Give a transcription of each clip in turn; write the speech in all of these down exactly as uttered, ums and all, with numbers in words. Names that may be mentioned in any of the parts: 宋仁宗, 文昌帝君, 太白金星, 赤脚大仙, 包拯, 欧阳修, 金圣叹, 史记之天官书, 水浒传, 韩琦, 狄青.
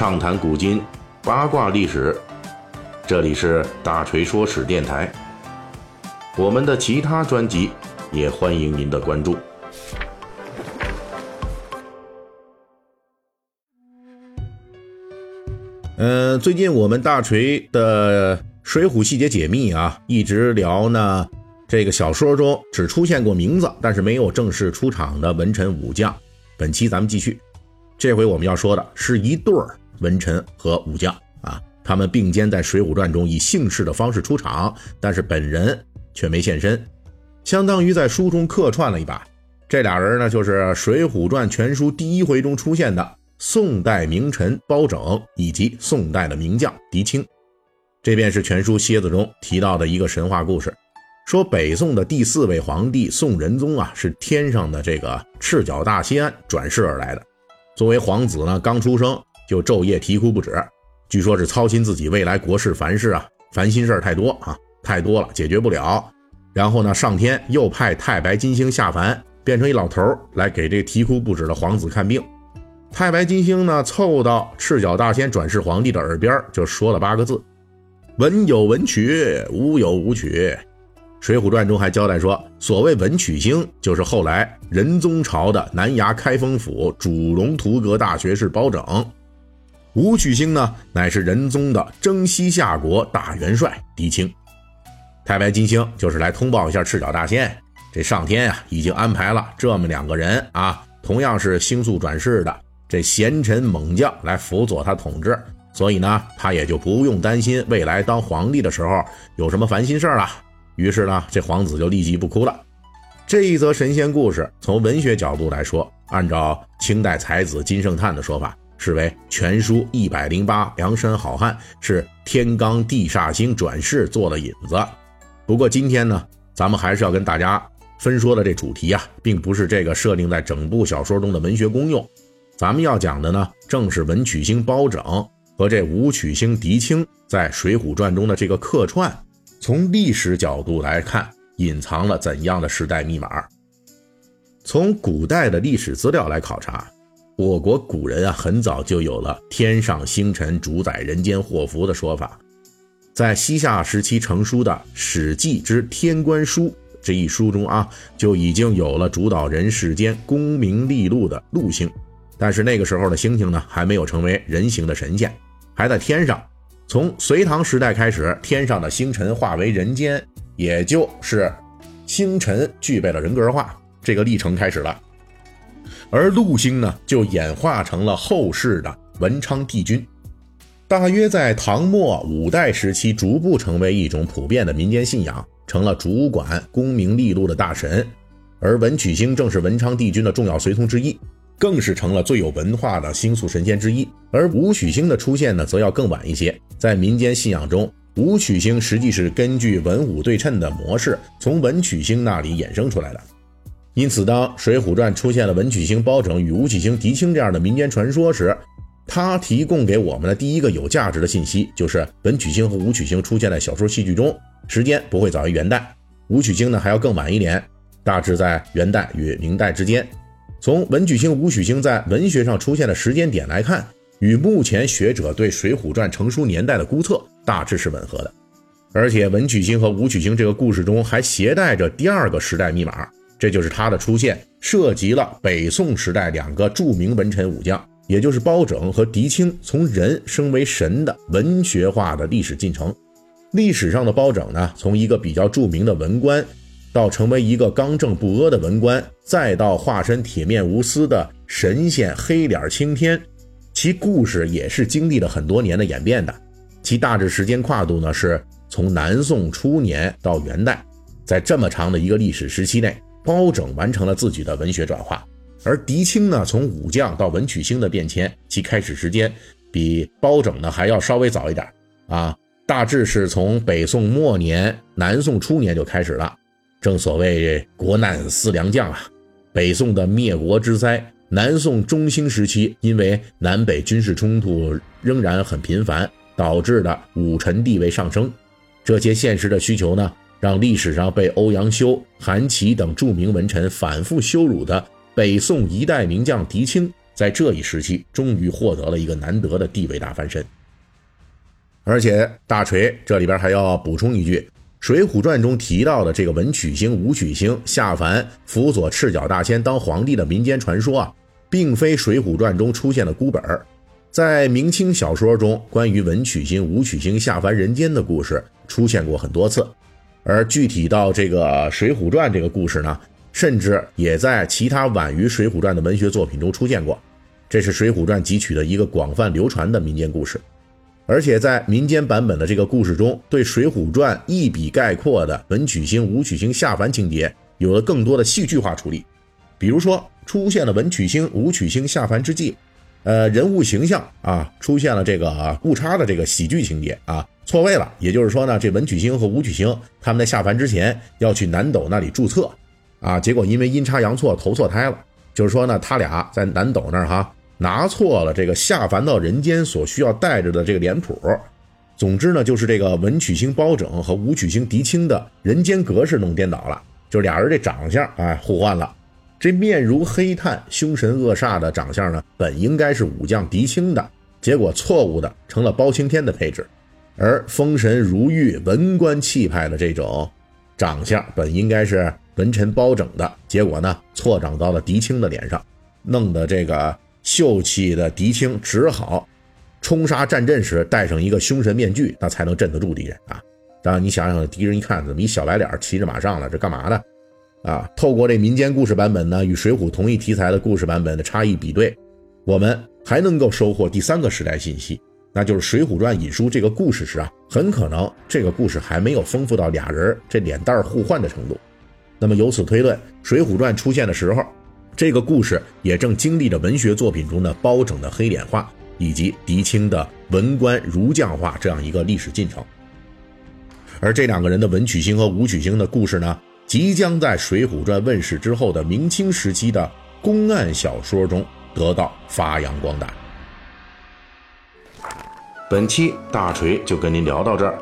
畅谈古今，八卦历史。这里是大锤说史电台，我们的其他专辑也欢迎您的关注。呃，最近我们大锤的水浒细节解密啊，一直聊呢这个小说中只出现过名字，但是没有正式出场的文臣武将。本期咱们继续，这回我们要说的是一对儿文臣和武将啊，他们并肩在水浒传中以姓氏的方式出场，但是本人却没现身，相当于在书中客串了一把。这俩人呢，就是水浒传全书第一回中出现的宋代名臣包拯以及宋代的名将狄青。这便是全书蝎子中提到的一个神话故事，说北宋的第四位皇帝宋仁宗啊，是天上的这个赤脚大仙安转世而来的。作为皇子呢，刚出生就昼夜啼哭不止，据说是操心自己未来国事凡事啊，烦心事儿太多啊，太多了解决不了。然后呢，上天又派太白金星下凡，变成一老头来给这个啼哭不止的皇子看病。太白金星呢，凑到赤脚大仙转世皇帝的耳边就说了八个字：文有文曲，武有武曲。水浒传中还交代说，所谓文曲星就是后来仁宗朝的南衙开封府主龙图阁大学士包拯，武曲星呢乃是仁宗的征西夏国大元帅狄青。太白金星就是来通报一下赤脚大仙，这上天啊已经安排了这么两个人啊，同样是星宿转世的这贤臣猛将来辅佐他统治，所以呢他也就不用担心未来当皇帝的时候有什么烦心事了。于是呢这皇子就立即不哭了。这一则神仙故事从文学角度来说，按照清代才子金圣叹的说法，是为全书一百零八梁山好汉是天罡地煞星转世做的引子。不过今天呢，咱们还是要跟大家分说的这主题啊，并不是这个设定在整部小说中的文学功用，咱们要讲的呢，正是文曲星包拯和这武曲星狄青在水浒传中的这个客串，从历史角度来看，隐藏了怎样的时代密码。从古代的历史资料来考察，我国古人啊，很早就有了天上星辰主宰人间祸福的说法。在西夏时期成书的《史记之天官书》这一书中啊，就已经有了主导人世间功名利禄的禄星。但是那个时候的星星呢，还没有成为人形的神仙，还在天上。从隋唐时代开始，天上的星辰化为人间，也就是星辰具备了人格化，这个历程开始了。而禄星呢，就演化成了后世的文昌帝君。大约在唐末五代时期，逐步成为一种普遍的民间信仰，成了主管功名利禄的大神。而文曲星正是文昌帝君的重要随从之一，更是成了最有文化的星宿神仙之一。而武曲星的出现呢，则要更晚一些。在民间信仰中，武曲星实际是根据文武对称的模式从文曲星那里衍生出来的。因此当水浒传出现了文曲星包拯与武曲星狄青这样的民间传说时，它提供给我们的第一个有价值的信息就是文曲星和武曲星出现在小说戏剧中，时间不会早于元代，武曲星呢还要更晚一点，大致在元代与明代之间。从文曲星、武曲星在文学上出现的时间点来看，与目前学者对《水浒传》成书年代的估测大致是吻合的。而且文曲星和武曲星这个故事中还携带着第二个时代密码，这就是它的出现涉及了北宋时代两个著名文臣武将，也就是包拯和狄青从人升为神的文学化的历史进程。历史上的包拯呢，从一个比较著名的文官到成为一个刚正不阿的文官，再到化身铁面无私的神仙黑脸青天，其故事也是经历了很多年的演变的。其大致时间跨度呢，是从南宋初年到元代。在这么长的一个历史时期内，包拯完成了自己的文学转化。而狄青呢，从武将到文曲星的变迁，其开始时间比包拯呢还要稍微早一点啊，大致是从北宋末年南宋初年就开始了。正所谓国难思良将啊，北宋的灭国之灾，南宋中兴时期因为南北军事冲突仍然很频繁，导致的武臣地位上升。这些现实的需求呢，让历史上被欧阳修、韩琦等著名文臣反复羞辱的北宋一代名将狄青在这一时期终于获得了一个难得的地位大翻身。而且大锤这里边还要补充一句，水浒传中提到的这个文曲星、武曲星下凡辅佐赤脚大仙当皇帝的民间传说啊，并非水浒传中出现的孤本。在明清小说中，关于文曲星、武曲星下凡人间的故事出现过很多次，而具体到这个水浒传这个故事呢，甚至也在其他晚于水浒传的文学作品中出现过，这是水浒传汲取的一个广泛流传的民间故事。而且在民间版本的这个故事中，对水浒传一笔概括的文曲星、武曲星下凡情节有了更多的戏剧化处理。比如说出现了文曲星、武曲星下凡之际，呃，人物形象啊出现了这个误差的这个喜剧情节啊，错位了。也就是说呢，这文曲星和武曲星他们在下凡之前要去南斗那里注册啊，结果因为阴差阳错投错胎了。就是说呢，他俩在南斗那儿哈拿错了这个下凡到人间所需要带着的这个脸谱。总之呢，就是这个文曲星包拯和武曲星狄青的人间格式弄颠倒了，就俩人这长相哎互换了。这面如黑炭、凶神恶煞的长相呢，本应该是武将狄青的，结果错误的成了包青天的配置。而风神如玉、文官气派的这种长相本应该是文臣包拯的，结果呢错长到了狄青的脸上，弄得这个秀气的狄青只好冲杀战阵时戴上一个凶神面具，那才能镇得住敌人啊！当然你想想，敌人一看怎么一小白脸骑着马上了，这干嘛呢？啊，透过这民间故事版本呢，与水浒同一题材的故事版本的差异比对，我们还能够收获第三个时代信息，那就是水浒传引述这个故事时啊，很可能这个故事还没有丰富到俩人这脸蛋互换的程度。那么由此推论，水浒传出现的时候，这个故事也正经历着文学作品中的包拯的黑脸化以及狄青的文官儒将化这样一个历史进程。而这两个人的文曲星和武曲星的故事呢，即将在水浒传问世之后的明清时期的公案小说中得到发扬光大。本期大锤就跟您聊到这儿，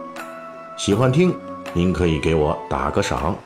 喜欢听您可以给我打个赏。